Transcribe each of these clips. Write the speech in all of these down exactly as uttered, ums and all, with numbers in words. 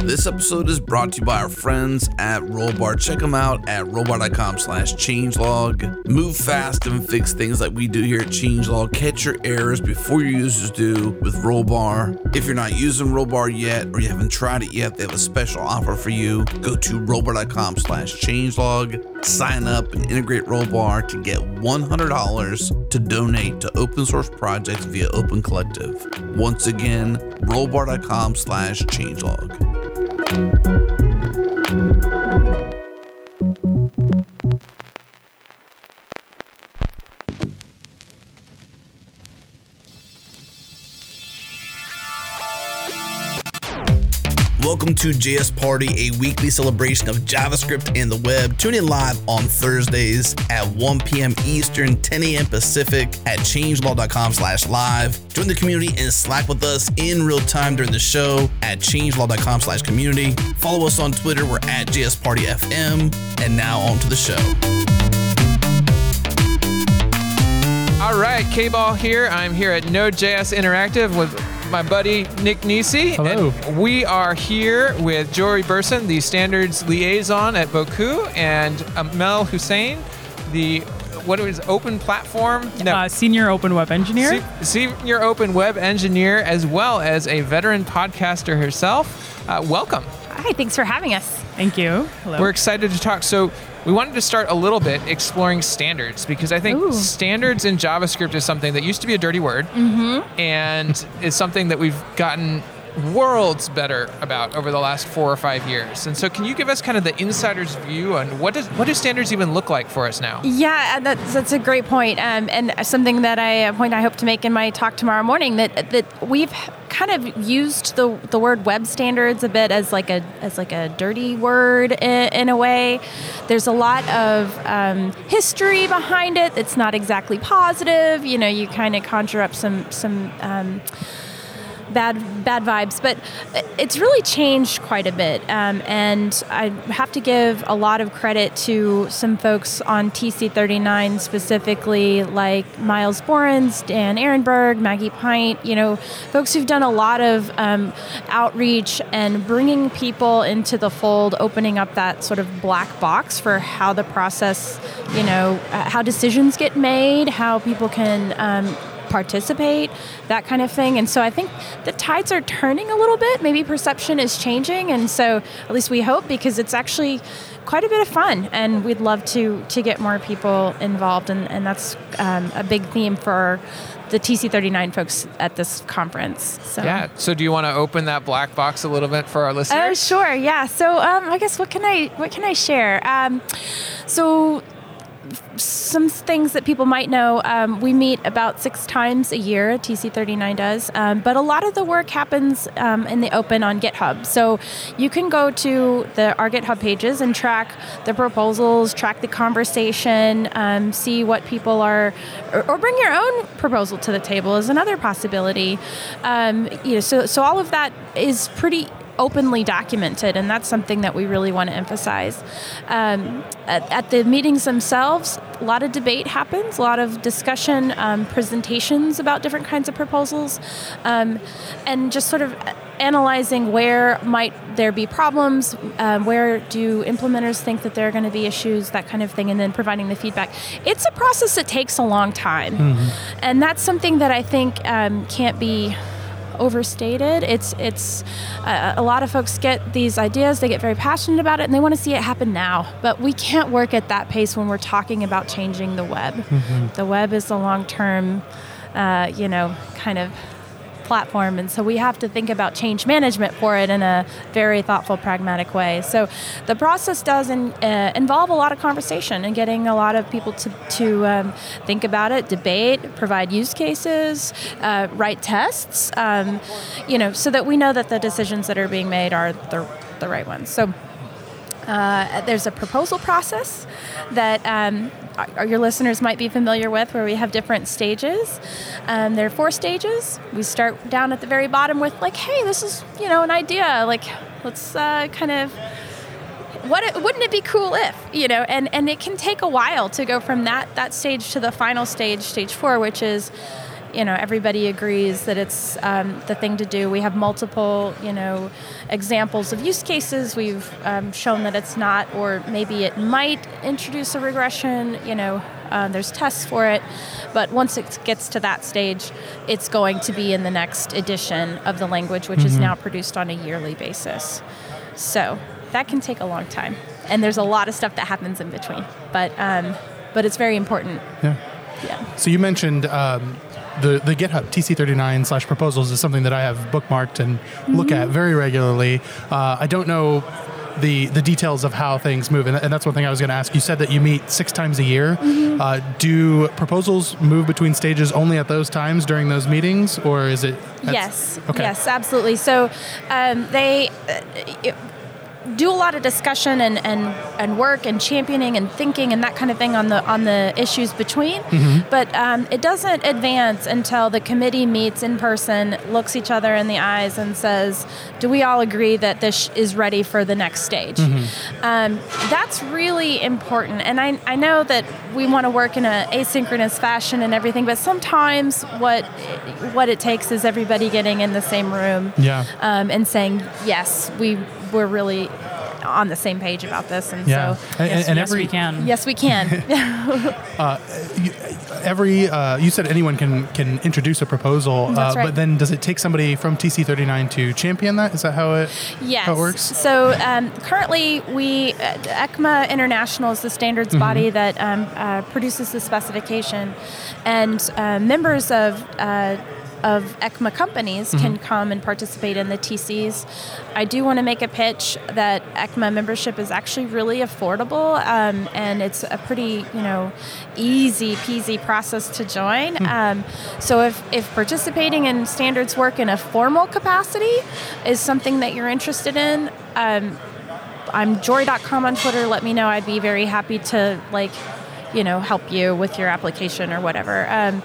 This episode is brought to you by our friends at Rollbar. Check them out at rollbar dot com slash changelog. Move fast and fix things like we do here at Changelog. Catch your errors before your users do with Rollbar. If you're not using Rollbar yet or you haven't tried it yet, they have a special offer for you. Go to rollbar dot com slash changelog, sign up, and integrate Rollbar to get one hundred dollars to donate to open source projects via Open Collective. Once again, rollbar dot com slash changelog. Welcome to J S Party, a weekly celebration of JavaScript and the web. Tune in live on Thursdays at one p.m. Eastern, ten a.m. Pacific at changelog dot com slash live. Join the community and Slack with us in real time during the show at changelog dot com slash community. Follow us on Twitter. We're at J S Party F M. And now on to the show. All right, KBall here. I'm here at Node.js Interactive with my buddy Nick Nisi. Hello. And we are here with Jory Burson, the standards liaison at Boku, and Amal Hussein, the what is open platform? No. Uh, senior open web engineer. Se- senior open web engineer, as well as a veteran podcaster herself. Uh, welcome. Hi, thanks for having us. Thank you. Hello. We're excited to talk. So we wanted to start a little bit exploring standards, because I think Ooh. standards in JavaScript is something that used to be a dirty word, mm-hmm. and is something that we've gotten worlds better about over the last four or five years. And so can you give us kind of the insider's view on what does what do standards even look like for us now? Yeah, that's, that's a great point. Um, and something that I, a point I hope to make in my talk tomorrow morning, that that we've kind of used the the word web standards a bit as like a as like a dirty word in, in a way. There's a lot of um, history behind it. It's not exactly positive. You know, you kind of conjure up some some um, bad bad vibes, but it's really changed quite a bit. Um, and I have to give a lot of credit to some folks on T C thirty-nine specifically, like Miles Borenz, Dan Ehrenberg, Maggie Pint, you know, folks who've done a lot of um, outreach and bringing people into the fold, opening up that sort of black box for how the process, you know, uh, how decisions get made, how people can um, participate, that kind of thing. And so I think the tides are turning a little bit. Maybe perception is changing. And so at least we hope, because it's actually quite a bit of fun. And we'd love to to get more people involved. And, and that's um, a big theme for the T C thirty-nine folks at this conference. So. Yeah. So do you want to open that black box a little bit for our listeners? Oh, uh, sure. Yeah. So um, I guess what can I what can I share? Um, so some things that people might know, um, we meet about six times a year, T C thirty-nine does, um, but a lot of the work happens um, in the open on GitHub. So you can go to the our GitHub pages and track the proposals, track the conversation, um, see what people are, or, or bring your own proposal to the table is another possibility. Um, you know, so, so all of that is pretty openly documented, and that's something that we really want to emphasize. Um, at, at the meetings themselves, a lot of debate happens, a lot of discussion, um, presentations about different kinds of proposals, um, and just sort of analyzing where might there be problems, um, where do implementers think that there are going to be issues, that kind of thing, and then providing the feedback. It's a process that takes a long time, mm-hmm. and that's something that I think um, can't be overstated. It's it's uh, a lot of folks get these ideas, they get very passionate about it, and they want to see it happen now. But we can't work at that pace when we're talking about changing the web. Mm-hmm. The web is a long-term, uh, you know, kind of platform, and so we have to think about change management for it in a very thoughtful, pragmatic way. So the process does in, uh, involve a lot of conversation and getting a lot of people to, to um, think about it, debate, provide use cases, uh, write tests, um, you know, so that we know that the decisions that are being made are the, the right ones. So Uh, there's a proposal process that um, your listeners might be familiar with, where we have different stages. Um, there are four stages. We start down at the very bottom with, like, hey, this is, you know, an idea. Like, let's uh, kind of... What, wouldn't it be cool if, you know, and, and it can take a while to go from that, that stage to the final stage, stage four, which is, you know, everybody agrees that it's um, the thing to do. We have multiple, you know, examples of use cases. We've um, shown that it's not, or maybe it might introduce a regression, you know, uh, there's tests for it. But once it gets to that stage, it's going to be in the next edition of the language, which mm-hmm. is now produced on a yearly basis. So that can take a long time. And there's a lot of stuff that happens in between. But um, but it's very important. Yeah. Yeah. So you mentioned um, the, the GitHub, T C thirty-nine slash proposals, is something that I have bookmarked and look mm-hmm. at very regularly. Uh, I don't know the the details of how things move. And, and that's one thing I was going to ask. You said that you meet six times a year. Mm-hmm. Uh, do proposals move between stages only at those times during those meetings? Or is it... Yes. Okay. Yes, absolutely. So um, they... Uh, it, do a lot of discussion and, and, and work and championing and thinking and that kind of thing on the on the issues between. Mm-hmm. But um, it doesn't advance until the committee meets in person, looks each other in the eyes and says, do we all agree that this is ready for the next stage? Mm-hmm. Um, that's really important. And I, I know that we want to work in an asynchronous fashion and everything, but sometimes what, what it takes is everybody getting in the same room yeah. um, and saying, yes, we we're really on the same page about this, and yeah. so and, yes, and yes every, we can. Yes, we can. uh, you, every uh, you said anyone can can introduce a proposal, uh, right. but then does it take somebody from T C thirty-nine to champion that? Is that how it yes. how it works? So um, currently, we uh, ECMA International is the standards mm-hmm. body that um, uh, produces the specification, and uh, members of. Uh, of ECMA companies mm-hmm. can come and participate in the T Cs. I do want to make a pitch that ECMA membership is actually really affordable, um, and it's a pretty, you know, easy-peasy process to join. Mm-hmm. Um, so if, if participating in standards work in a formal capacity is something that you're interested in, um, I'm jory dot com on Twitter. Let me know. I'd be very happy to, like, you know, help you with your application or whatever. Um,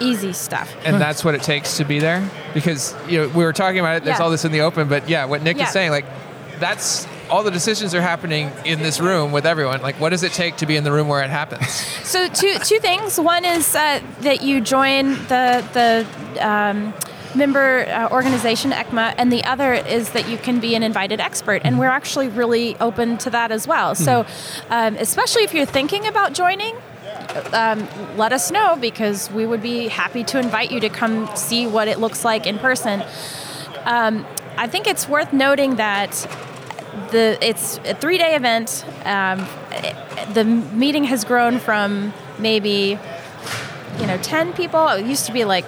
Easy stuff. And that's what it takes to be there? Because, you know, we were talking about it, there's yeah. all this in the open, but yeah, what Nick yeah. is saying, like, that's all the decisions are happening in this room with everyone. Like, what does it take to be in the room where it happens? So two two things. One is uh, that you join the, the um, member uh, organization, ECMA, and the other is that you can be an invited expert, and we're actually really open to that as well. Mm-hmm. So um, especially if you're thinking about joining, Um, let us know, because we would be happy to invite you to come see what it looks like in person. Um, I think it's worth noting that the it's a three-day event. Um, it, the meeting has grown from maybe, you know, ten people. It used to be like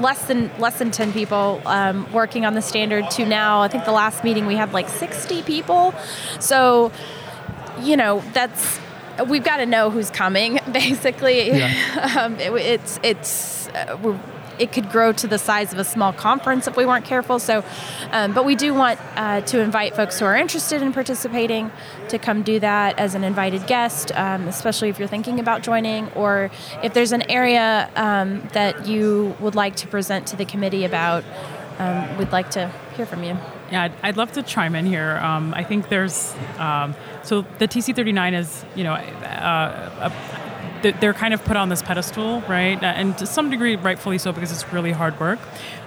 less than less than ten people um, working on the standard to now. I think the last meeting we had like sixty people. So, you know, that's. We've got to know who's coming, basically. Yeah. Um, it, it's it's uh, we're, it could grow to the size of a small conference if we weren't careful. So, um, but we do want uh, to invite folks who are interested in participating to come do that as an invited guest, um, especially if you're thinking about joining, or if there's an area um, that you would like to present to the committee about. Um, we'd like to hear from you. Yeah, I'd, I'd love to chime in here. Um, I think there's um, so the T C thirty-nine is, you know, uh, a, they're kind of put on this pedestal, right? And to some degree, rightfully so, because it's really hard work.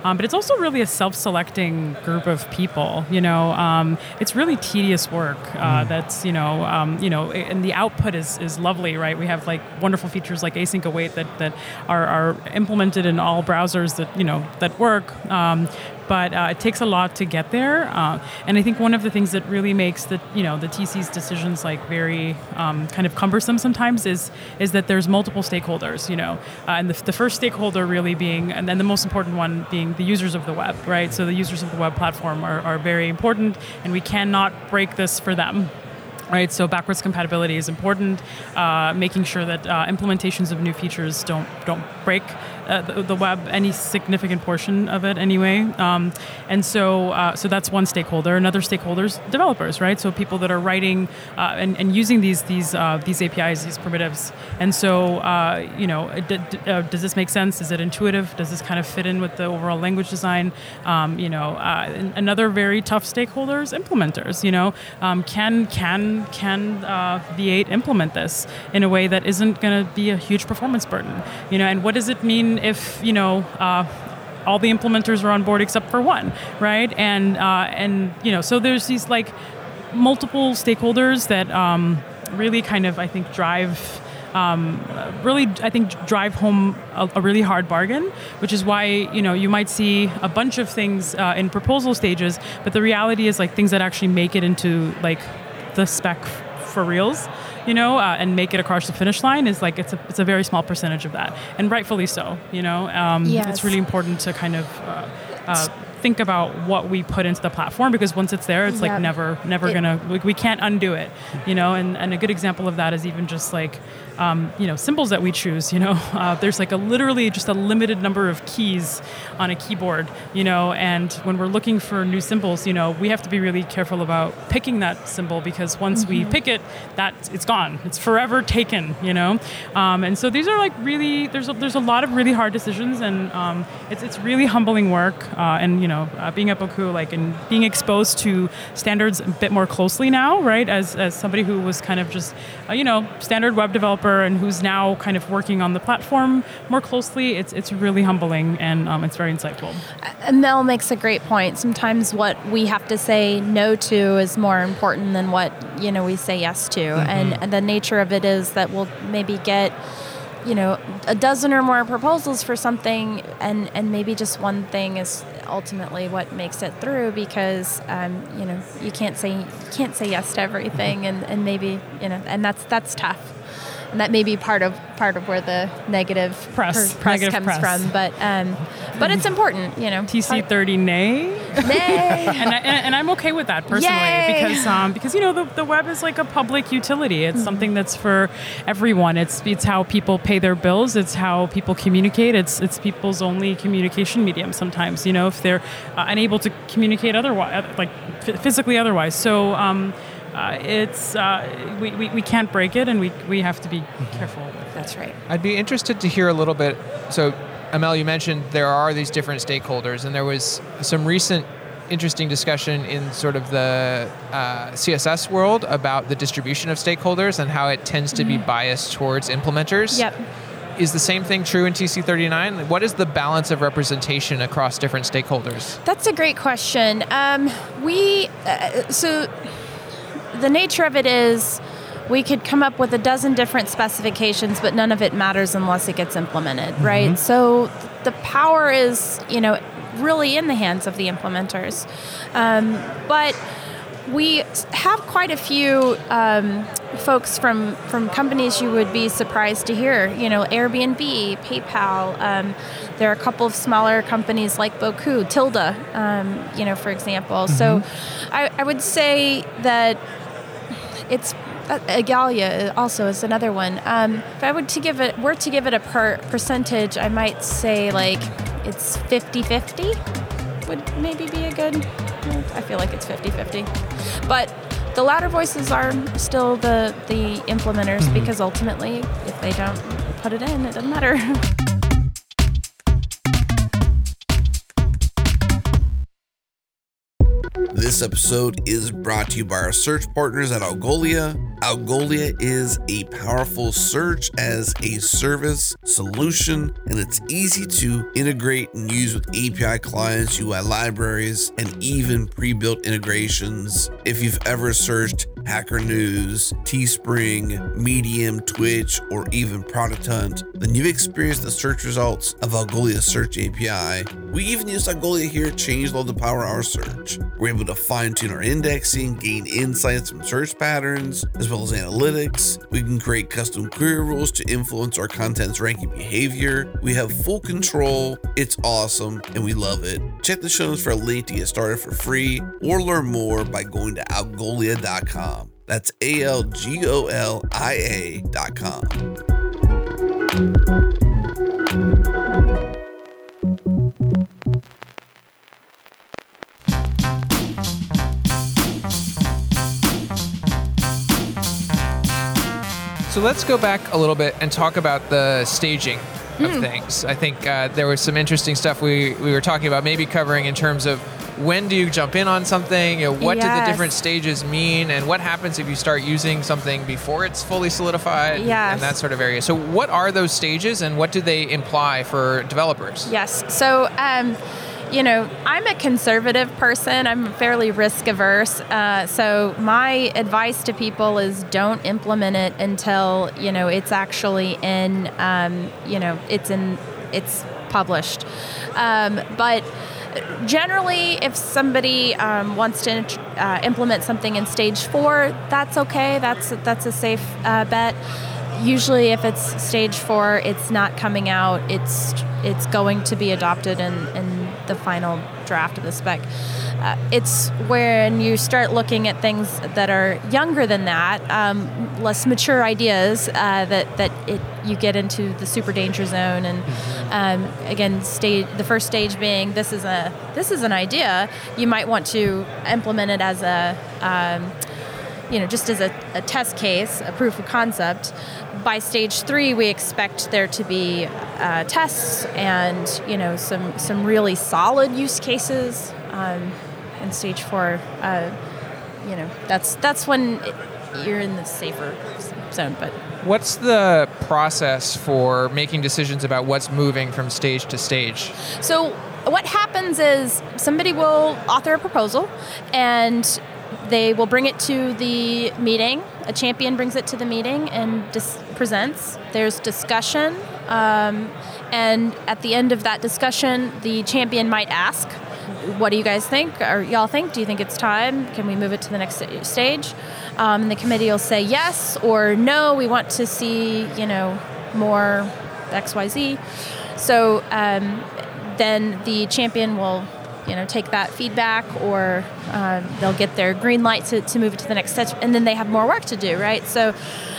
Um, but it's also really a self-selecting group of people. You know, um, it's really tedious work. Uh, mm. That's you know, um, you know, and the output is is lovely, right? We have like wonderful features like async await that that are, are implemented in all browsers that you know that work. Um, But uh, it takes a lot to get there, uh, and I think one of the things that really makes the you know the T C's decisions like very um, kind of cumbersome sometimes is is that there's multiple stakeholders, you know, uh, and the, the first stakeholder really being, and then the most important one being the users of the web, right? So the users of the web platform are, are very important, and we cannot break this for them. right? So backwards compatibility is important. Uh, making sure that uh, implementations of new features don't don't break uh, the, the web, any significant portion of it, anyway. Um, and so uh, so that's one stakeholder. Another stakeholder is developers, right? So people that are writing uh, and and using these these uh, these A P Is, these primitives. And so uh, you know, d- d- uh, does this make sense? Is it intuitive? Does this kind of fit in with the overall language design? Um, you know, uh, another very tough stakeholder is implementers. You know, um, can can Can uh, V eight implement this in a way that isn't going to be a huge performance burden? You know, and what does it mean if you know uh, all the implementers are on board except for one, right? And uh, and you know, so there's these like multiple stakeholders that um, really kind of I think drive. Um, really, I think, drive home a, a really hard bargain, which is why, you know, you might see a bunch of things uh, in proposal stages, but the reality is like things that actually make it into like the spec for reals, you know, uh, and make it across the finish line is like it's a it's a very small percentage of that, and rightfully so, you know. Um, yes. It's really important to kind of uh, uh, think about what we put into the platform, because once it's there, it's yep. like never never it, gonna we, we can't undo it, you know. And and a good example of that is even just like. Um, you know, symbols that we choose, you know, uh, there's like a literally just a limited number of keys on a keyboard, you know, and when we're looking for new symbols, you know, we have to be really careful about picking that symbol, because once mm-hmm. we pick it, that it's gone, it's forever taken, you know, um, and so these are like really, there's a, there's a lot of really hard decisions, and um, it's it's really humbling work, uh, and you know, uh, being at Boku, like, and being exposed to standards a bit more closely now, right, as, as somebody who was kind of just, uh, you know, standard web developer, and who's now kind of working on the platform more closely, it's it's really humbling, and um, it's very insightful. And Mel makes a great point. Sometimes what we have to say no to is more important than what, you know, we say yes to. Mm-hmm. And, and the nature of it is that we'll maybe get, you know, a dozen or more proposals for something, and, and maybe just one thing is ultimately what makes it through, because um, you know, you can't say you can't say yes to everything, and, and maybe, you know, and that's that's tough. And that may be part of part of where the negative press, per, press negative comes press. from, but um, but it's important, you know. T C thirty nay, nay, and, I, and I'm okay with that personally. Yay! because um, because you know the, the web is like a public utility. It's mm-hmm. something that's for everyone. It's it's how people pay their bills. It's how people communicate. It's it's people's only communication medium sometimes. You know, if they're uh, unable to communicate otherwise, like f- physically otherwise. So. Um, Uh, it's uh, we, we, we can't break it, and we we have to be careful with that. That's right. I'd be interested to hear a little bit. So, Amal, you mentioned there are these different stakeholders, and there was some recent interesting discussion in sort of the uh, C S S world about the distribution of stakeholders and how it tends to mm-hmm. be biased towards implementers. Yep. Is the same thing true in T C thirty-nine? What is the balance of representation across different stakeholders? That's a great question. Um, we uh, so. The nature of it is we could come up with a dozen different specifications, but none of it matters unless it gets implemented, mm-hmm. right? So the power is, you know, really in the hands of the implementers. Um, but we have quite a few um, folks from, from companies you would be surprised to hear, you know, Airbnb, PayPal. Um, there are a couple of smaller companies like Boku, Tilda, um, you know, for example. Mm-hmm. So I, I would say that it's, uh, Igalia also is another one. Um, if I would to give it, were to give it a per percentage, I might say like it's fifty-fifty would maybe be a good... I feel like it's fifty-fifty. But the louder voices are still the, the implementers mm-hmm. because ultimately, if they don't put it in, it doesn't matter. This episode is brought to you by our search partners at Algolia. Algolia is a powerful search as a service solution, and it's easy to integrate and use with A P I clients, U I libraries, and even pre-built integrations. If you've ever searched Hacker News, Teespring, Medium, Twitch, or even Product Hunt, then you've experienced the search results of Algolia's Search A P I. We even used Algolia here at Changelog to power our search. We're able to fine-tune our indexing, gain insights from search patterns, as well as analytics. We can create custom query rules to influence our content's ranking behavior. We have full control. It's awesome, and we love it. Check the show notes for a link to get started for free, or learn more by going to algolia dot com. That's A L G O L I A dot com. So let's go back a little bit and talk about the staging of mm. things. I think uh, there was some interesting stuff we, we were talking about, maybe covering in terms of when do you jump in on something? You know, what yes. do the different stages mean? And what happens if you start using something before it's fully solidified? Yes. And that sort of area. So what are those stages and what do they imply for developers? Yes. So, um, you know, I'm a conservative person. I'm fairly risk averse. Uh, so my advice to people is don't implement it until, you know, it's actually in, um, you know, it's in, it's published. Um, but generally, if somebody um, wants to uh, implement something in stage four, that's okay. That's, that's a safe uh, bet. Usually if it's stage four, it's not coming out. It's it's going to be adopted in, in the final draft of the spec. Uh, it's when you start looking at things that are younger than that, um, less mature ideas, uh, that, that it you get into the super danger zone. And um, again, stage, the first stage being this is a this is an idea. You might want to implement it as a... Um, you know, just as a, a test case, a proof of concept. By stage three, we expect there to be uh, tests and, you know, some, some really solid use cases. Um, and stage four, uh, you know, that's that's when it, you're in the safer zone. But what's the process for making decisions about what's moving from stage to stage? So what happens is somebody will author a proposal and they will bring it to the meeting. A champion brings it to the meeting and dis- presents. There's discussion. Um, and at the end of that discussion, the champion might ask, what do you guys think? Or y'all think? Do you think it's time? Can we move it to the next stage? Um, and the committee will say yes or no. We want to see, you know, more X Y Z. So um, then the champion will... you know, take that feedback, or um, they'll get their green light to, to move it to the next step, and then they have more work to do, right? So,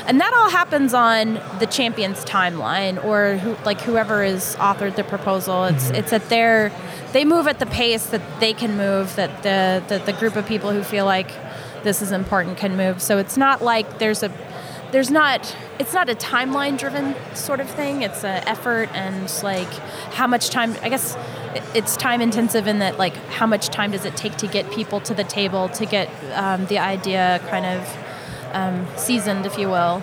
and that all happens on the champion's timeline, or who, like whoever is authored the proposal. It's it's at their, they move at the pace that they can move, that the that the group of people who feel like this is important can move. So it's not like there's a, there's not, it's not a timeline-driven sort of thing. It's an effort and like how much time, I guess. It's time intensive in that, like, how much time does it take to get people to the table, to get um, the idea kind of um, seasoned, if you will.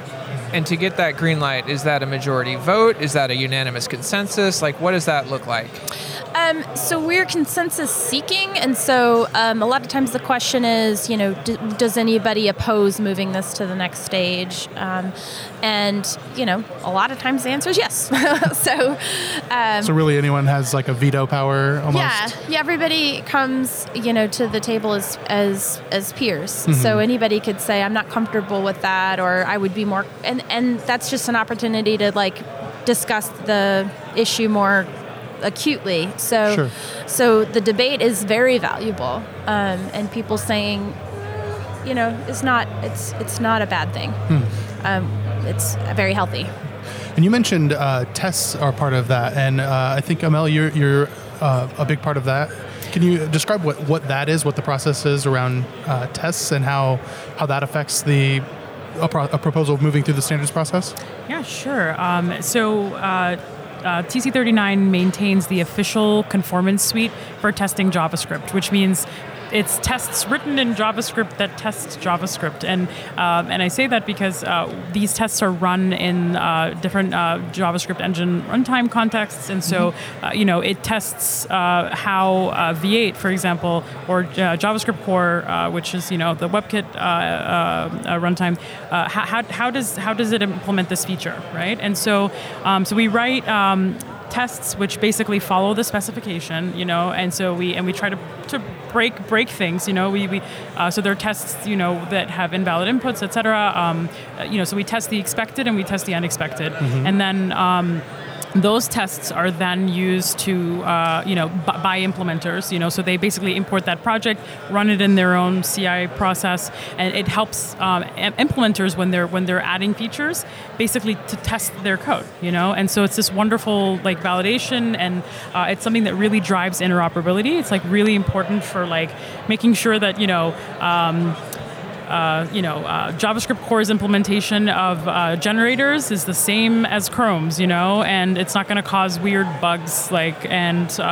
And to get that green light, is that a majority vote? Is that a unanimous consensus? Like, what does that look like? Um, so we're consensus seeking. And so um, a lot of times the question is, you know, d- does anybody oppose moving this to the next stage? Um, and, you know, a lot of times the answer is yes. so um, so really anyone has like a veto power almost? Yeah. Yeah. Everybody comes, you know, to the table as, as, as peers. Mm-hmm. So anybody could say, I'm not comfortable with that, or I would be more... And, and that's just an opportunity to like discuss the issue more acutely. So, sure. So the debate is very valuable, um, and people saying, you know, it's not it's it's not a bad thing. Hmm. Um, it's very healthy. And you mentioned uh, tests are part of that, and uh, I think Amal, you're you're uh, a big part of that. Can you describe what, what that is, what the process is around uh, tests, and how how that affects the A, pro- a proposal moving through the standards process? Yeah, sure. Um, so uh, uh, T C thirty-nine maintains the official conformance suite for testing JavaScript, which means it's tests written in JavaScript that tests JavaScript. And uh, and I say that because uh, these tests are run in uh, different uh, JavaScript engine runtime contexts. And so, mm-hmm. uh, you know, it tests uh, how uh, V eight, for example, or uh, JavaScript core, uh, which is, you know, the WebKit uh, uh, runtime, uh, how, how does how does it implement this feature, right? And so, um, so we write... Um, tests which basically follow the specification, you know, and so we and we try to, to break break things, you know, we, we uh, so there are tests, you know, that have invalid inputs, et cetera, um, you know, so we test the expected and we test the unexpected, mm-hmm. and then um, Those tests are then used to, uh, you know, b- by implementers, you know, so they basically import that project, run it in their own C I process, and it helps um, implementers when they're when they're adding features, basically to test their code, you know, and so it's this wonderful like validation, and uh, it's something that really drives interoperability. It's like really important for like making sure that you know. Um, Uh, you know, uh, JavaScript core's implementation of uh, generators is the same as Chrome's, you know, and it's not going to cause weird bugs, like, and uh,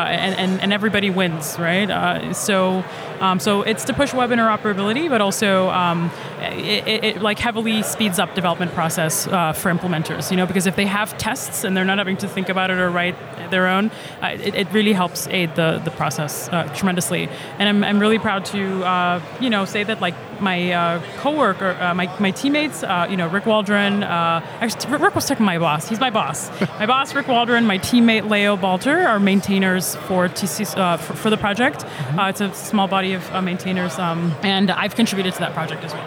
and and everybody wins, right? Uh, so, um, so it's to push web interoperability, but also um, it, it, it like heavily speeds up development process uh, for implementers, you know, because if they have tests and they're not having to think about it or write their own, uh, it, it really helps aid the the process uh, tremendously. And I'm I'm really proud to uh, you know say that like my uh, Uh, co-worker, uh, my, my teammates, uh, you know, Rick Waldron, uh, actually, Rick was technically my boss. He's my boss. My boss, Rick Waldron, my teammate, Leo Balter, are maintainers for T C, uh, for, for the project. Mm-hmm. Uh, it's a small body of uh, maintainers, um, and I've contributed to that project as well.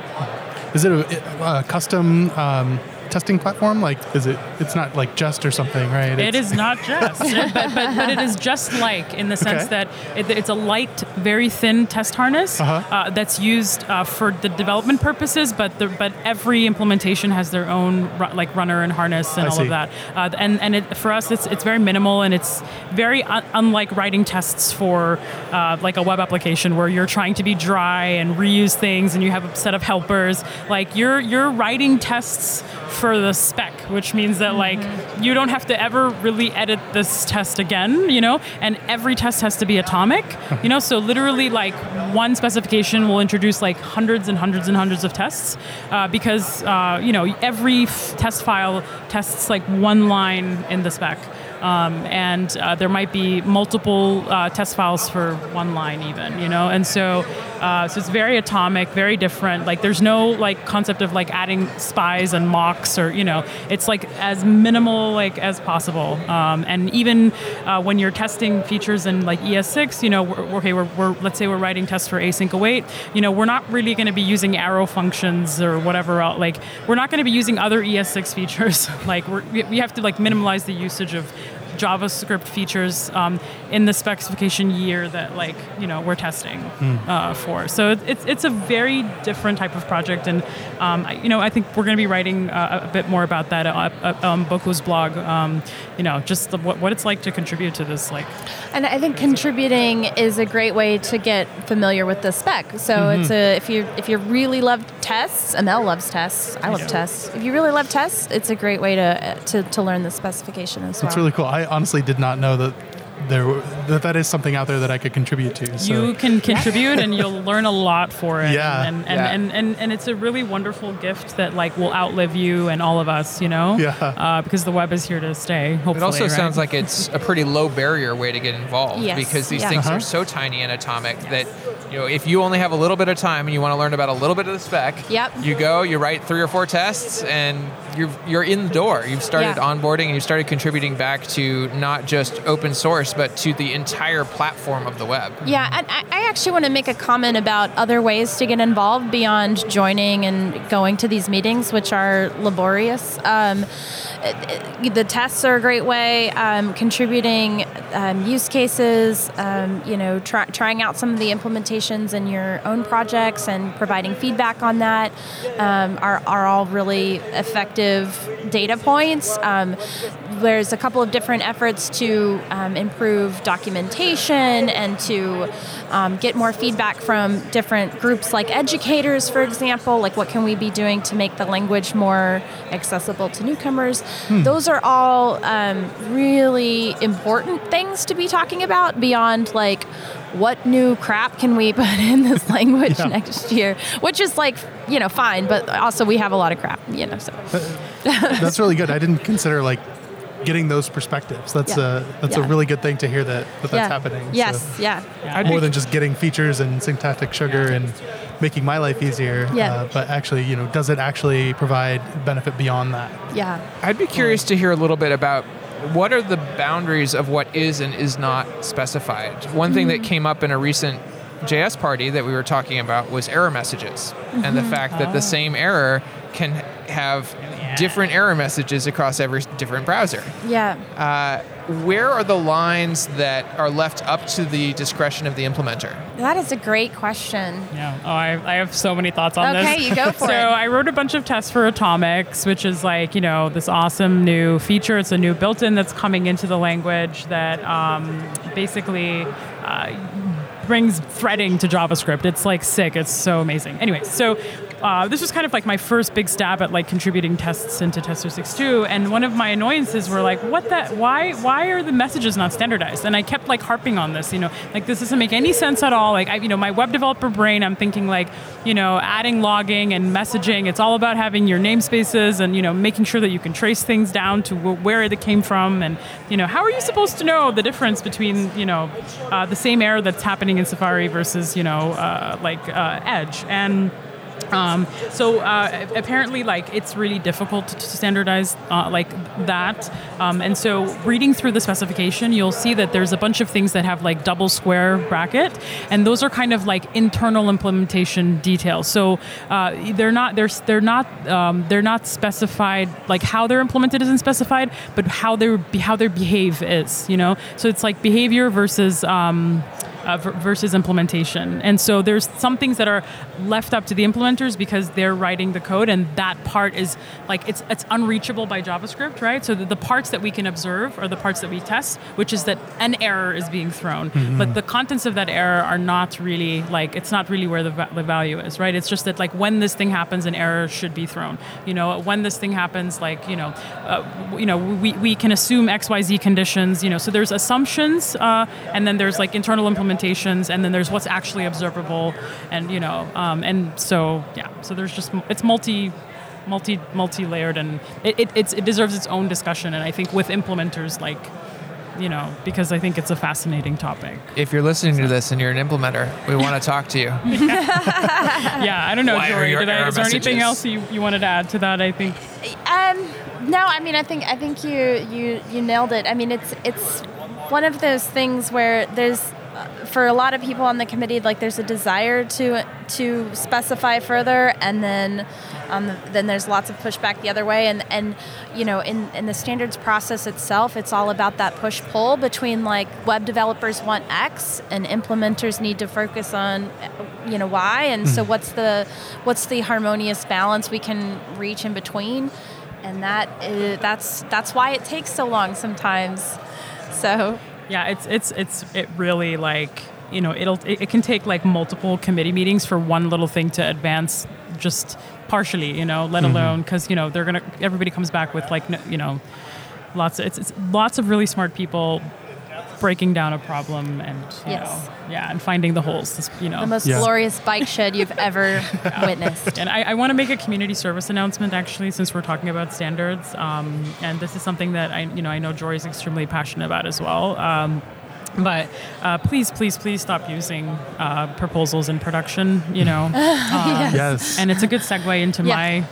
Is it a, a custom... Um testing platform? Like, is it, it's not like Jest or something, right? It's it is not Jest, but, but but it is Jest-like in the sense okay. that it, it's a light, very thin test harness uh-huh. uh, that's used uh, for the development purposes, but the, but every implementation has their own like runner and harness and I all see. of that. Uh, and and it, for us, it's it's very minimal, and it's very un- unlike writing tests for uh, like a web application where you're trying to be dry and reuse things and you have a set of helpers. Like, you're you're writing tests for the spec, which means that like mm-hmm. you don't have to ever really edit this test again, you know, and every test has to be atomic, you know, so literally like one specification will introduce like hundreds and hundreds and hundreds of tests uh, because, uh, you know, every f- test file tests like one line in the spec. Um, and uh, there might be multiple uh, test files for one line even, you know? And so uh, so it's very atomic, very different. Like, there's no, like, concept of, like, adding spies and mocks or, you know, it's, like, as minimal, like, as possible. Um, and even uh, when you're testing features in, like, E S six, you know, we're, okay, we're, we're let's say we're writing tests for async await, you know, we're not really going to be using arrow functions or whatever else. Like, we're not going to be using other E S six features. Like, we're, we have to, like, minimize the usage of JavaScript features um, in the specification year that, like, you know, we're testing mm. uh, for. So it's it's a very different type of project, and um, I, you know, I think we're going to be writing uh, a bit more about that on um, Boku's blog. Um, you know, just the, what what it's like to contribute to this, like. And I think contributing is a great way to get familiar with the spec. So mm-hmm. it's a if you if you really love tests, Amal loves tests. I love yeah. tests. If you really love tests, it's a great way to to, to learn the specification as well. It's really cool. I honestly did not know that there that that is something out there that I could contribute to. So. You can contribute, and you'll learn a lot for it. Yeah, and and, yeah. And, and, and and it's a really wonderful gift that, like, will outlive you and all of us, you know? Yeah. Uh, because the web is here to stay, hopefully. It also right? sounds like it's a pretty low barrier way to get involved, yes. because these yeah. things uh-huh. are so tiny and atomic yes. that, you know, if you only have a little bit of time and you want to learn about a little bit of the spec, yep. you go, you write three or four tests, and you're you're in the door. You've started yeah. onboarding, and you've started contributing back to not just open source, but to the entire platform of the web. Yeah, and I actually want to make a comment about other ways to get involved beyond joining and going to these meetings, which are laborious. Um, the tests are a great way, um, contributing um, use cases, um, you know, try, trying out some of the implementations in your own projects and providing feedback on that um, are, are all really effective data points. Um, there's a couple of different efforts to um, improve improve documentation and to um, get more feedback from different groups like educators, for example, like what can we be doing to make the language more accessible to newcomers. Hmm. Those are all um, really important things to be talking about beyond like what new crap can we put in this language yeah. next year, which is like, you know, fine, but also we have a lot of crap, you know, so. That's really good. I didn't consider like getting those perspectives. That's yeah. a that's yeah. a really good thing to hear that, that that's yeah. happening. Yes, so, yeah. yeah. More than just getting features and syntactic sugar yeah. and making my life easier, yeah. uh, but actually, you know, does it actually provide benefit beyond that? Yeah. I'd be curious yeah. to hear a little bit about what are the boundaries of what is and is not specified. One mm-hmm. thing that came up in a recent J S Party that we were talking about was error messages, mm-hmm. and the fact oh. that the same error can have yeah. different error messages across every different browser. Yeah. Uh, where are the lines that are left up to the discretion of the implementer? That is a great question. Yeah. Oh, I, I have so many thoughts on okay, this. Okay, you go for so it. So I wrote a bunch of tests for Atomics, which is like, you know, this awesome new feature. It's a new built-in that's coming into the language that um, basically... Uh, brings threading to JavaScript. It's like sick. It's so amazing. Anyway, so uh, this was kind of like my first big stab at like contributing tests into Tester six point two, and one of my annoyances were like, what the, why why are the messages not standardized? And I kept like harping on this, you know, like this doesn't make any sense at all. Like, I, you know, my web developer brain, I'm thinking like, you know, adding logging and messaging, it's all about having your namespaces and, you know, making sure that you can trace things down to w- where it came from, and, you know, how are you supposed to know the difference between, you know, uh, the same error that's happening in Safari versus, you know, uh, like uh, Edge. And um, so uh, apparently, like, it's really difficult to standardize uh, like that. Um, and so reading through the specification, you'll see that there's a bunch of things that have like double square bracket. And those are kind of like internal implementation details. So uh, they're not they're, they're not um, they're not specified, like how they're implemented isn't specified, but how they how their behave is, you know. So it's like behavior versus um, Uh, versus implementation. And so there's some things that are left up to the implementers because they're writing the code, and that part is like it's it's unreachable by JavaScript, right? So the, the parts that we can observe are the parts that we test, which is that an error is being thrown, mm-hmm. but the contents of that error are not really like it's not really where the, va- the value is, right? It's just that like when this thing happens, an error should be thrown. You know, when this thing happens, like you know, uh, you know, we we can assume X Y Z conditions. You know, so there's assumptions, uh, and then there's like internal implementation. And then there's what's actually observable, and you know, um, and so yeah, so there's just it's multi, multi, multi-layered, and it it, it's, it deserves its own discussion. And I think with implementers, like you know, because I think it's a fascinating topic. If you're listening so. to this and you're an implementer, we want to talk to you. yeah. yeah, I don't know, Jory. Did I, is there messages? anything else you, you wanted to add to that? I think. Um, no, I mean, I think I think you you you nailed it. I mean, it's it's one of those things where there's. For a lot of people on the committee, like there's a desire to to specify further, and then um, then there's lots of pushback the other way. And, and you know, in, in the standards process itself, it's all about that push-pull between like web developers want X and implementers need to focus on you know Y. And mm. so what's the what's the harmonious balance we can reach in between? And that is, that's that's why it takes so long sometimes. So. Yeah, it's it's it's it really like you know it'll it, it can take like multiple committee meetings for one little thing to advance just partially, you know, let mm-hmm. alone because you know they're gonna everybody comes back with like you know lots of, it's, it's lots of really smart people breaking down a problem and you yes. know yeah and finding the holes, you know the most yeah. glorious bike shed you've ever yeah. witnessed. And I, I want to make a community service announcement actually, since we're talking about standards, um, and this is something that I you know I know Jory's extremely passionate about as well. Um, But uh, please, please, please stop using uh, proposals in production, you know. Um, yes. yes. And it's a good segue into yeah. my,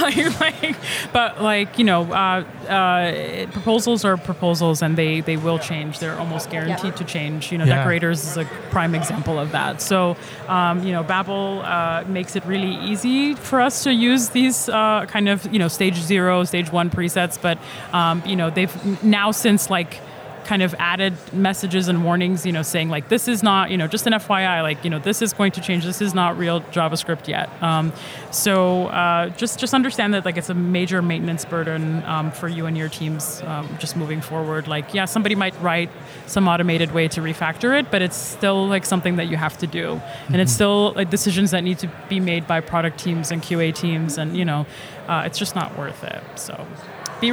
my like, but like, you know, uh, uh, proposals are proposals and they, they will change. They're almost guaranteed yeah. to change. You know, yeah. decorators is a prime example of that. So, um, you know, Babel uh, makes it really easy for us to use these uh, kind of, you know, stage zero, stage one presets. But, um, you know, they've now since like, kind of added messages and warnings, you know, saying like, this is not, you know, just an F Y I, like, you know, this is going to change. This is not real JavaScript yet. Um, so uh, just just understand that like it's a major maintenance burden um, for you and your teams um, just moving forward. Like, yeah, somebody might write some automated way to refactor it, but it's still like something that you have to do. Mm-hmm. And it's still like decisions that need to be made by product teams and Q A teams. And, you know, uh, it's just not worth it. So...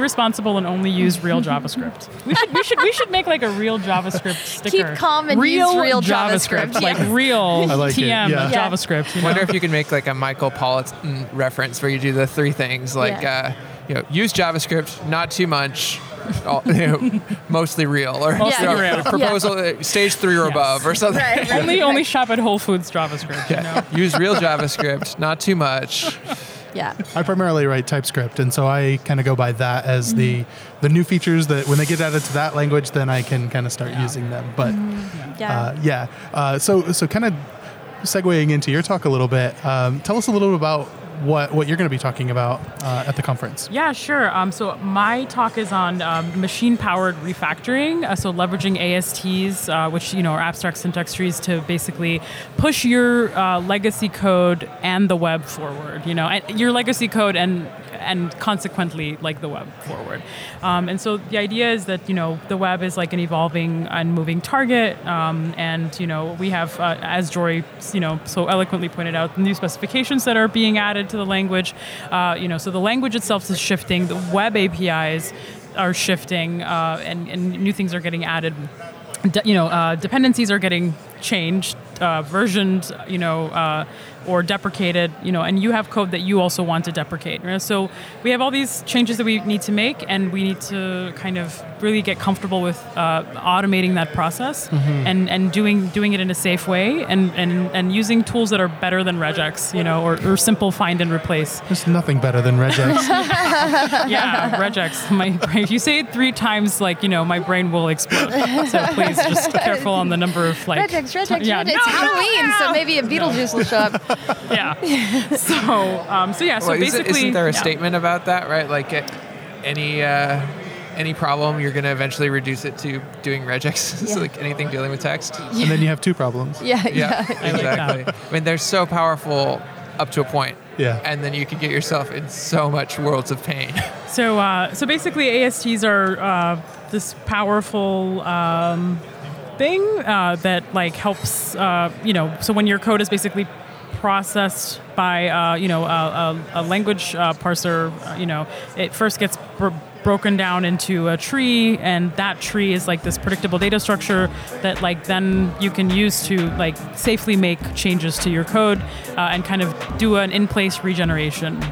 be responsible and only use real JavaScript. We should we should we should make like a real JavaScript sticker. Keep calm and real use real JavaScript. JavaScript. Yes. Like real like T M yeah. JavaScript. You know? I wonder if you can make like a Michael Politan reference where you do the three things like yeah. uh, you know, use JavaScript, not too much. All, you know, mostly real or yeah. real. proposal yeah. stage three or yes. above or something. Right, right, only right. only shop at Whole Foods JavaScript. Yeah. You know? Use real JavaScript, not too much. Yeah. I primarily write TypeScript, and so I kind of go by that as mm-hmm. the the new features that when they get added to that language, then I can kind of start yeah. using them. But mm-hmm. yeah, uh, yeah. Uh, so so kind of segueing into your talk a little bit, um, tell us a little bit about what, what you're going to be talking about uh, at the conference. Yeah, sure. Um, so my talk is on um, machine-powered refactoring, uh, so leveraging A S Ts, uh, which you know are abstract syntax trees, to basically push your uh, legacy code and the web forward. You know, and your legacy code and and consequently like the web forward. Um, and so the idea is that you know the web is like an evolving and moving target, um, and you know we have, uh, as Jory you know so eloquently pointed out, new specifications that are being added to the language. Uh, you know, so the language itself is shifting, the web A P Is are shifting, uh, and, and new things are getting added. De- you know, uh, dependencies are getting changed, uh, versioned, you know, uh, or deprecated, you know, and you have code that you also want to deprecate. Right? So we have all these changes that we need to make, and we need to kind of really get comfortable with uh, automating that process, mm-hmm. and, and doing doing it in a safe way, and, and, and using tools that are better than Regex, you know, or, or simple find and replace. There's nothing better than Regex. Yeah, Regex. My brain, if you say it three times, like, you know, my brain will explode. So please, just careful on the number of, like... Regex, Regex, yeah. Regex. No, it's no, Halloween, no. So maybe a Beetlejuice no. will show up. Yeah. So, um, so yeah, so well, basically... Isn't there a yeah. statement about that, right? Like, it, any... Uh, any problem, you're going to eventually reduce it to doing regex, yeah. So like anything dealing with text. Yeah. And then you have two problems. Yeah, yeah, yeah. Exactly. I, I mean, they're so powerful up to a point. Yeah. And then you can get yourself in so much worlds of pain. So uh, so basically A S Ts are uh, this powerful... Um, thing uh, that like helps, uh, you know, so when your code is basically processed by, uh, you know, a, a, a language uh, parser, uh, you know, it first gets br- broken down into a tree, and that tree is like this predictable data structure that like then you can use to like safely make changes to your code uh, and kind of do an in-place regeneration.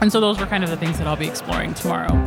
And so those were kind of the things that I'll be exploring tomorrow.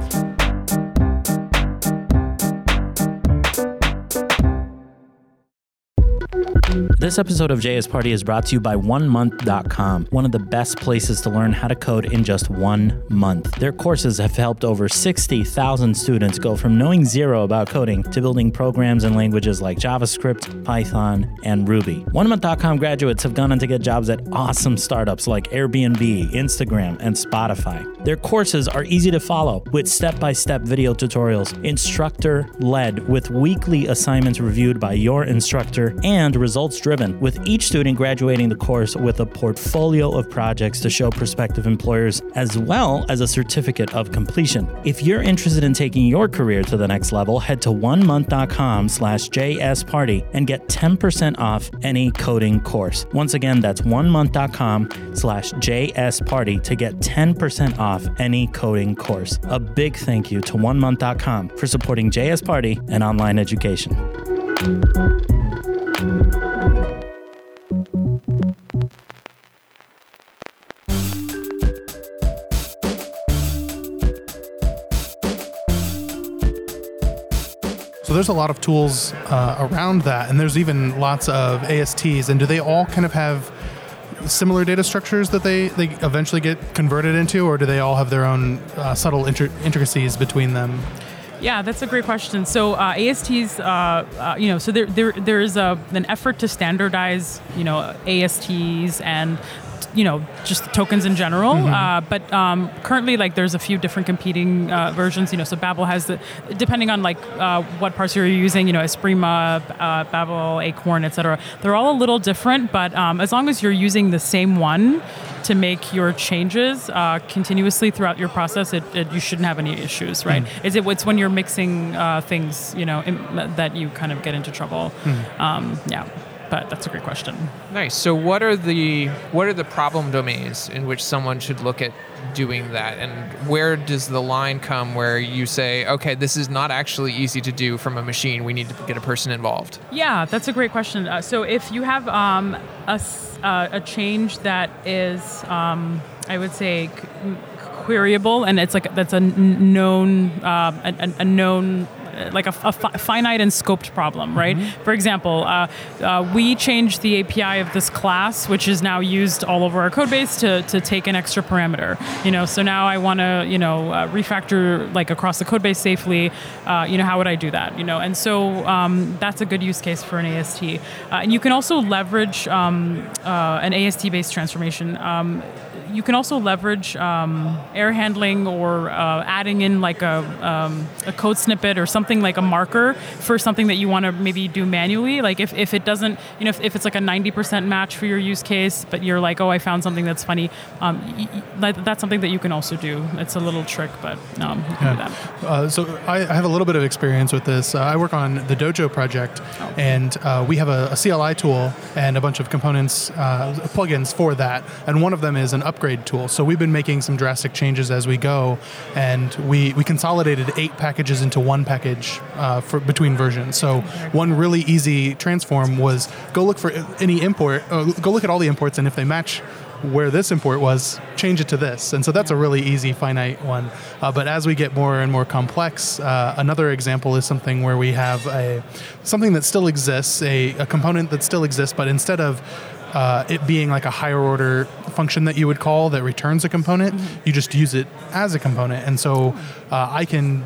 This episode of J S Party is brought to you by one month dot com, one of the best places to learn how to code in just one month. Their courses have helped over sixty thousand students go from knowing zero about coding to building programs in languages like JavaScript, Python, and Ruby. one month dot com graduates have gone on to get jobs at awesome startups like Airbnb, Instagram, and Spotify. Their courses are easy to follow with step-by-step video tutorials, instructor-led with weekly assignments reviewed by your instructor, and results driven, with each student graduating the course with a portfolio of projects to show prospective employers, as well as a certificate of completion. If you're interested in taking your career to the next level, head to one month dot com slash J S Party and get ten percent off any coding course. Once again, that's one month dot com slash J S Party to get ten percent off any coding course. A big thank you to one month dot com for supporting J S Party and online education. So there's a lot of tools uh, around that, and there's even lots of A S Ts, and do they all kind of have similar data structures that they, they eventually get converted into, or do they all have their own uh, subtle inter- intricacies between them? Yeah, that's a great question. So uh, A S Ts, uh, uh, you know, so there there there is a an effort to standardize, you know, A S Ts and, you know, just tokens in general. Mm-hmm. Uh, but um, currently, like, there's a few different competing uh, versions. You know, so Babel has the, depending on like uh, what parser you're using, you know, Esprima, uh, Babel, Acorn, et cetera. They're all a little different, but um, as long as you're using the same one to make your changes uh, continuously throughout your process, it, it, you shouldn't have any issues, right? Mm. Is it? It's when you're mixing uh, things, you know, in, that you kind of get into trouble. Mm. Um, yeah. But that's a great question. Nice. So what are the what are the problem domains in which someone should look at doing that? And where does the line come where you say, okay, this is not actually easy to do from a machine. We need to get a person involved. Yeah, that's a great question. Uh, so if you have um, a, uh, a change that is, um, I would say... C- queryable, and it's like that's a known uh, a, a known like a, a fi- finite and scoped problem, right? Mm-hmm. For example, uh, uh, we changed the A P I of this class, which is now used all over our code base, to, to take an extra parameter. You know, so now I want to, you know, uh, refactor like across the code base safely. Uh, you know, how would I do that? You know, and so um, that's a good use case for an A S T. Uh, and you can also leverage um, uh, an A S T-based transformation. Um, you can also leverage um, error handling or uh, adding in like a, um, a code snippet or something like a marker for something that you want to maybe do manually. Like if, if it doesn't, you know, if, if it's like a ninety percent match for your use case, but you're like, oh, I found something that's funny. Um, y- y- that's something that you can also do. It's a little trick, but um, you can yeah. do that. Uh, so I, I have a little bit of experience with this. Uh, I work on the Dojo project, oh. and uh, we have a, a C L I tool and a bunch of components, uh, plugins for that. And one of them is an upgrade tool. So we've been making some drastic changes as we go, and we, we consolidated eight packages into one package uh, for between versions. So one really easy transform was go look for any import, uh, go look at all the imports, and if they match where this import was, change it to this. And so that's a really easy, finite one. Uh, but as we get more and more complex, uh, another example is something where we have a something that still exists, a, a component that still exists, but instead of Uh, it being like a higher order function that you would call that returns a component, mm-hmm. you just use it as a component. And so uh, I can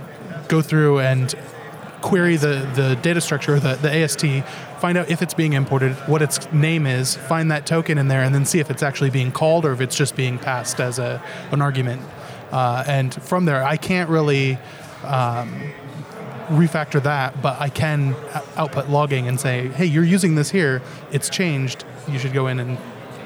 go through and query the, the data structure, the, the A S T, find out if it's being imported, what its name is, find that token in there, and then see if it's actually being called or if it's just being passed as a an argument. Uh, and from there, I can't really um, refactor that, but I can output logging and say, hey, you're using this here, it's changed, you should go in and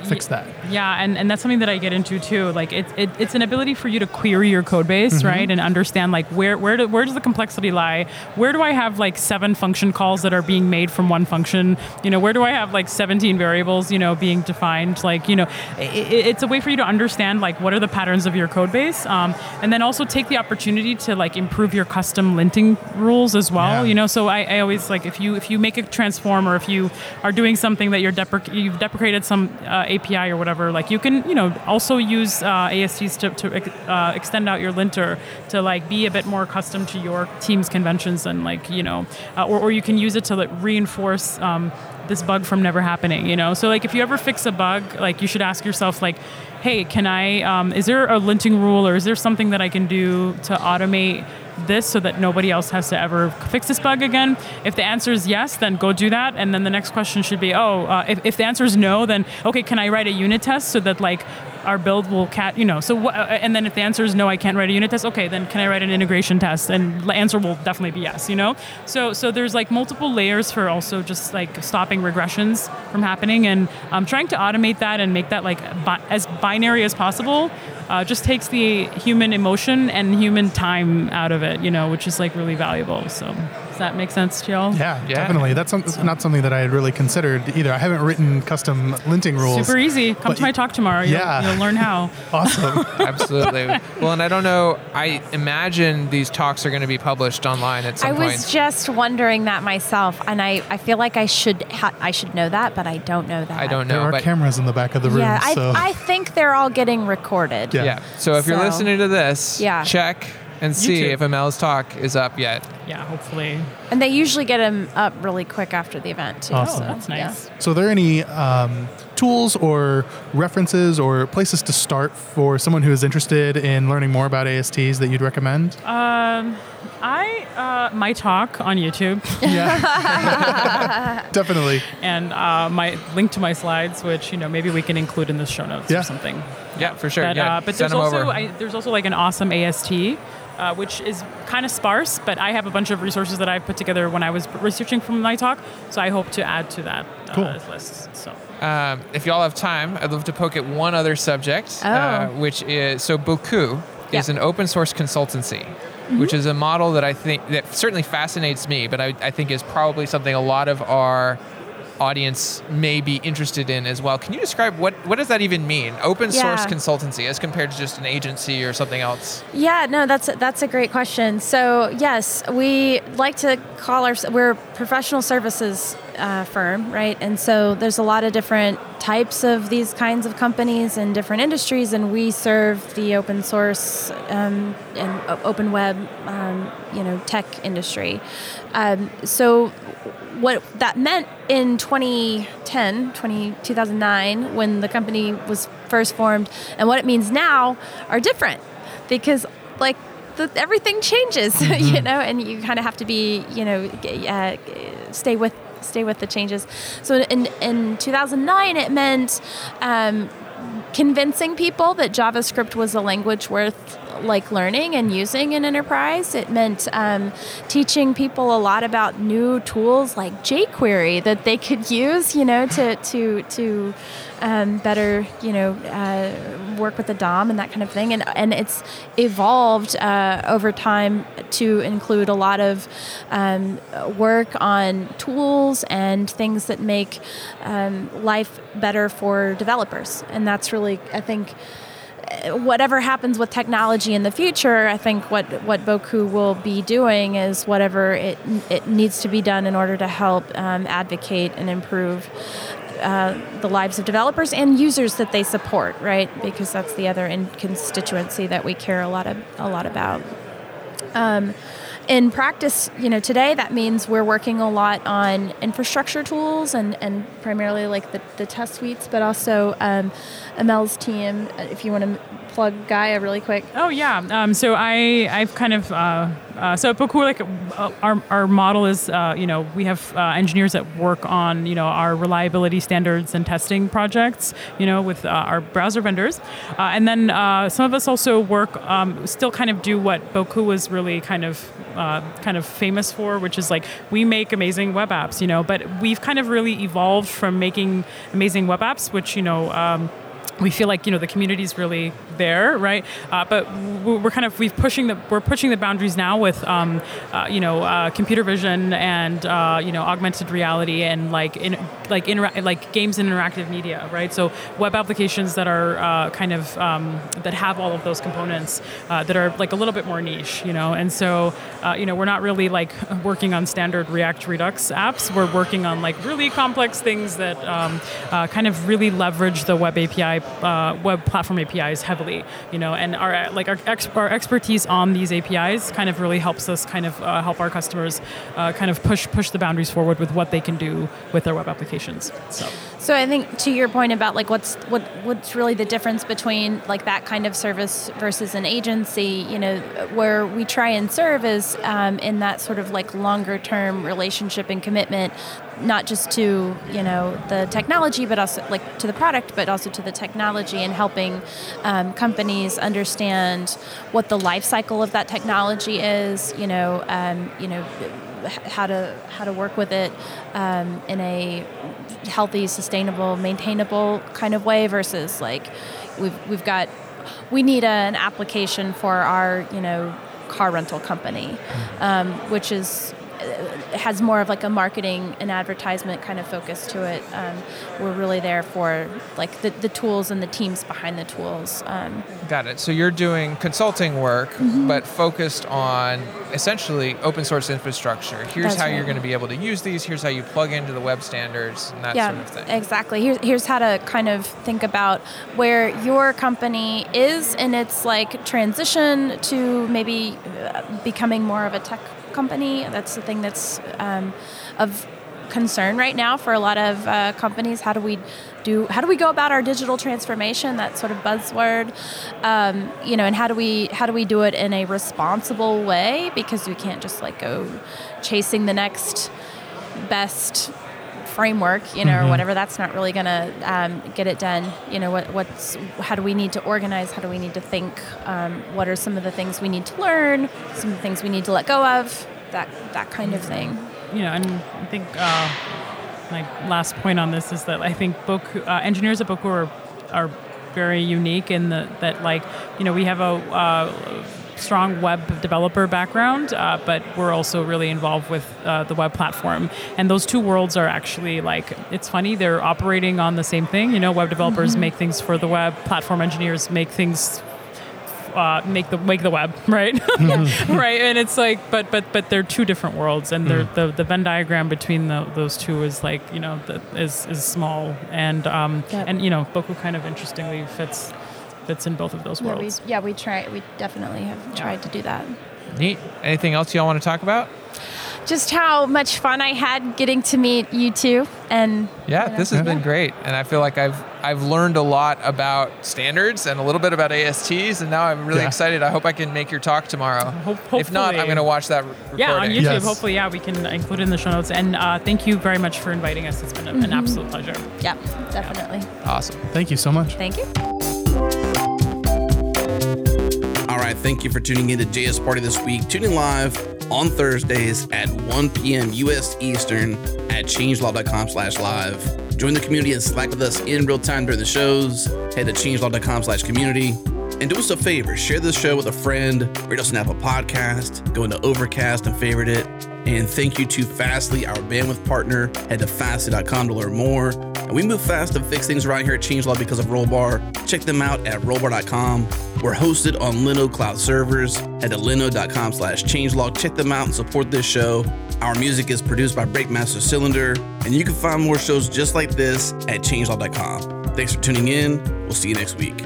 fix that. Yeah, and, and that's something that I get into too. Like it, it, it's an ability for you to query your code base, mm-hmm. right, and understand like where where do, where does the complexity lie? Where do I have like seven function calls that are being made from one function? You know, where do I have like seventeen variables, you know, being defined? Like, you know, it, it's a way for you to understand like what are the patterns of your code base, um, and then also take the opportunity to like improve your custom linting rules as well. Yeah. You know, so I, I always like if you if you make a transform or if you are doing something that you're deprec- you've deprecated some uh, A P I or whatever, like you can, you know, also use uh, A S Ts to, to uh, extend out your linter to like be a bit more accustomed to your team's conventions and like, you know, uh, or, or you can use it to like reinforce um, this bug from never happening, you know? So like if you ever fix a bug, like you should ask yourself like, hey, can I, um, is there a linting rule or is there something that I can do to automate this so that nobody else has to ever fix this bug again? If the answer is yes, then go do that. And then the next question should be, oh, uh, if, if the answer is no, then, okay, can I write a unit test so that like our build will cat, you know, so, wh- and then if the answer is no, I can't write a unit test, okay, then can I write an integration test? And the answer will definitely be yes, you know? So so there's like multiple layers for also just like stopping regressions from happening, and um, trying to automate that and make that like bi- as binary as possible uh, just takes the human emotion and human time out of it, you know, which is like really valuable, so. Does that make sense to y'all? Yeah, yeah. Definitely. That's some, so. Not something that I had really considered either. I haven't written custom linting rules. Super easy. Come to my talk tomorrow. You'll, yeah. You'll learn how. Awesome. Absolutely. Well, and I don't know, I imagine these talks are going to be published online at some point. I was point. just wondering that myself, and I, I feel like I should ha- I should know that, but I don't know that. I don't know. There are but cameras in the back of the room. Yeah, I, so. I think they're all getting recorded. Yeah. yeah. So if so, you're listening to this, yeah. check and see YouTube. If Amel's talk is up yet. Yeah, hopefully. And they usually get them up really quick after the event, too. Awesome. So, that's nice. Yeah. So are there any um, tools or references or places to start for someone who is interested in learning more about A S Ts that you'd recommend? Um, I uh, my talk on YouTube. Yeah. Definitely. And uh, my link to my slides, which, you know, maybe we can include in the show notes yeah. or something. Yeah, for sure. But, yeah. Uh, but there's also, I, there's also like an awesome A S T. Uh, which is kind of sparse, but I have a bunch of resources that I put together when I was researching from my talk, so I hope to add to that uh, cool. list. So, um, if y'all have time, I'd love to poke at one other subject, oh. uh, which is, so Boku yeah. is an open source consultancy, mm-hmm. which is a model that I think, that certainly fascinates me, but I, I think is probably something a lot of our audience may be interested in as well. Can you describe what, what does that even mean? Open yeah. source consultancy as compared to just an agency or something else? Yeah, no, that's a, that's a great question. So yes, we like to call our, we're a professional services uh, firm, right? And so there's a lot of different types of these kinds of companies in different industries, and we serve the open source um, and open web, um, you know, tech industry. Um, so what that meant in twenty ten, twenty, two thousand nine, when the company was first formed, and what it means now are different, because like the, everything changes, mm-hmm. you know, and you kind of have to be, you know, uh, stay with stay with the changes. So in in two thousand nine, it meant um, convincing people that JavaScript was a language worth like learning and using in enterprise. It meant um, teaching people a lot about new tools like jQuery that they could use, you know, to to to um, better, you know, uh, work with the D O M and that kind of thing. And and it's evolved uh, over time to include a lot of um, work on tools and things that make um, life better for developers. And that's really, I think, whatever happens with technology in the future, I think what, what Boku will be doing is whatever it it needs to be done in order to help um, advocate and improve uh, the lives of developers and users that they support, right? Because that's the other in- constituency that we care a lot of, a lot about. Um, in practice, you know, today that means we're working a lot on infrastructure tools and, and primarily like the, the test suites, but also um, Amel's team, if you want to plug Gaia really quick. Oh, yeah. Um, so I, I've kind of... Uh Uh, so at Boku, like uh, our our model is, uh, you know, we have uh, engineers that work on, you know, our reliability standards and testing projects, you know, with uh, our browser vendors, uh, and then uh, some of us also work, um, still kind of do what Boku was really kind of uh, kind of famous for, which is like we make amazing web apps, you know, but we've kind of really evolved from making amazing web apps, which you know. Um, We feel like you know the community's really there, right? Uh, but we're kind of we've pushing the we're pushing the boundaries now with um, uh, you know uh, computer vision and uh, you know augmented reality and like in like intera- like games and interactive media, right? So web applications that are uh, kind of um, that have all of those components uh, that are like a little bit more niche, you know. And so uh, you know we're not really like working on standard React Redux apps. We're working on like really complex things that um, uh, kind of really leverage the web A P I. Uh, web platform A P Is heavily, you know, and our like our, ex- our expertise on these A P Is kind of really helps us kind of uh, help our customers uh, kind of push push the boundaries forward with what they can do with their web applications. So, so I think to your point about like what's what what's really the difference between like that kind of service versus an agency, you know, where we try and serve is um, in that sort of like longer term relationship and commitment. Not just to, you know, the technology, but also like to the product, but also to the technology and helping um, companies understand what the life cycle of that technology is, you know, um, you know, how to how to work with it um, in a healthy, sustainable, maintainable kind of way versus like we've we've got we need a, an application for our, you know, car rental company, um, which is has more of like a marketing and advertisement kind of focus to it. Um, we're really there for like the, the tools and the teams behind the tools. Um, Got it. So you're doing consulting work, mm-hmm. but focused on essentially open source infrastructure. Here's that's how right. you're going to be able to use these. Here's how you plug into the web standards and that yeah, sort of thing. Exactly. Here's, here's how to kind of think about where your company is in its like transition to maybe becoming more of a tech company. That's the thing that's um, of concern right now for a lot of uh, companies. How do we do? How do we go about our digital transformation? That sort of buzzword, um, you know. And how do we how do we do it in a responsible way? Because we can't just like go chasing the next best framework, you know, mm-hmm. or whatever. That's not really going to um, get it done. You know, what what's how do we need to organize? How do we need to think? Um, what are some of the things we need to learn? Some of the things we need to let go of? That that kind of thing. You know, and I think uh, my last point on this is that I think Boku, uh, engineers at Boku are, are very unique in the, that, like, you know, we have a... Uh, strong web developer background, uh, but we're also really involved with uh, the web platform. And those two worlds are actually like, it's funny, they're operating on the same thing. You know, web developers mm-hmm. make things for the web, platform engineers make things Uh, make the make the web, right? Right, and it's like, but but but they're two different worlds, and mm. the the Venn diagram between the, those two is like, you know, the, is is small, and um yep. and you know, Boku kind of interestingly fits fits in both of those worlds. Yeah, we, yeah, we try. We definitely have tried yeah. to do that. Neat. Anything else y'all want to talk about? Just how much fun I had getting to meet you two, and yeah, you know, this has yeah. been great, and I feel like I've I've learned a lot about standards and a little bit about A S Ts, and now I'm really yeah. excited. I hope I can make your talk tomorrow. Ho- if not, I'm going to watch that recording. Yeah, on YouTube. Yes. Hopefully, yeah, we can include it in the show notes. And uh, thank you very much for inviting us. It's been an mm-hmm. absolute pleasure. Yeah, definitely. Yeah. Awesome. Thank you so much. Thank you. All right, thank you for tuning in to J S Party this week. Tune in live on Thursdays at one p.m. U S Eastern at changelaw.com slash live. Join the community and Slack with us in real time during the shows. Head to changelaw.com slash community. And do us a favor, share this show with a friend, rate us on Apple Podcast, go into Overcast and favorite it. And thank you to Fastly, our bandwidth partner. Head to fastly dot com to learn more. And we move fast to fix things around here at Changelaw because of Rollbar. Check them out at rollbar dot com. We're hosted on Linode Cloud servers. Head to linode.com slash changelog. Check them out and support this show. Our music is produced by Breakmaster Cylinder. And you can find more shows just like this at changelog dot com. Thanks for tuning in. We'll see you next week.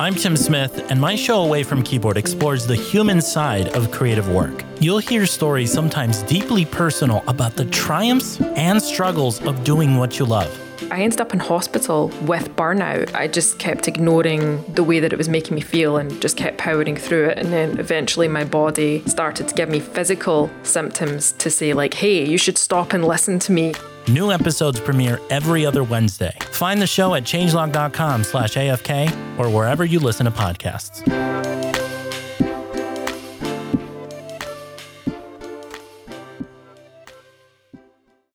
I'm Tim Smith, and my show Away From Keyboard explores the human side of creative work. You'll hear stories, sometimes deeply personal, about the triumphs and struggles of doing what you love. I ended up in hospital with burnout. I just kept ignoring the way that it was making me feel and just kept powering through it. And then eventually my body started to give me physical symptoms to say like, hey, you should stop and listen to me. New episodes premiere every other Wednesday. Find the show at changelog dot com slash A F K or wherever you listen to podcasts.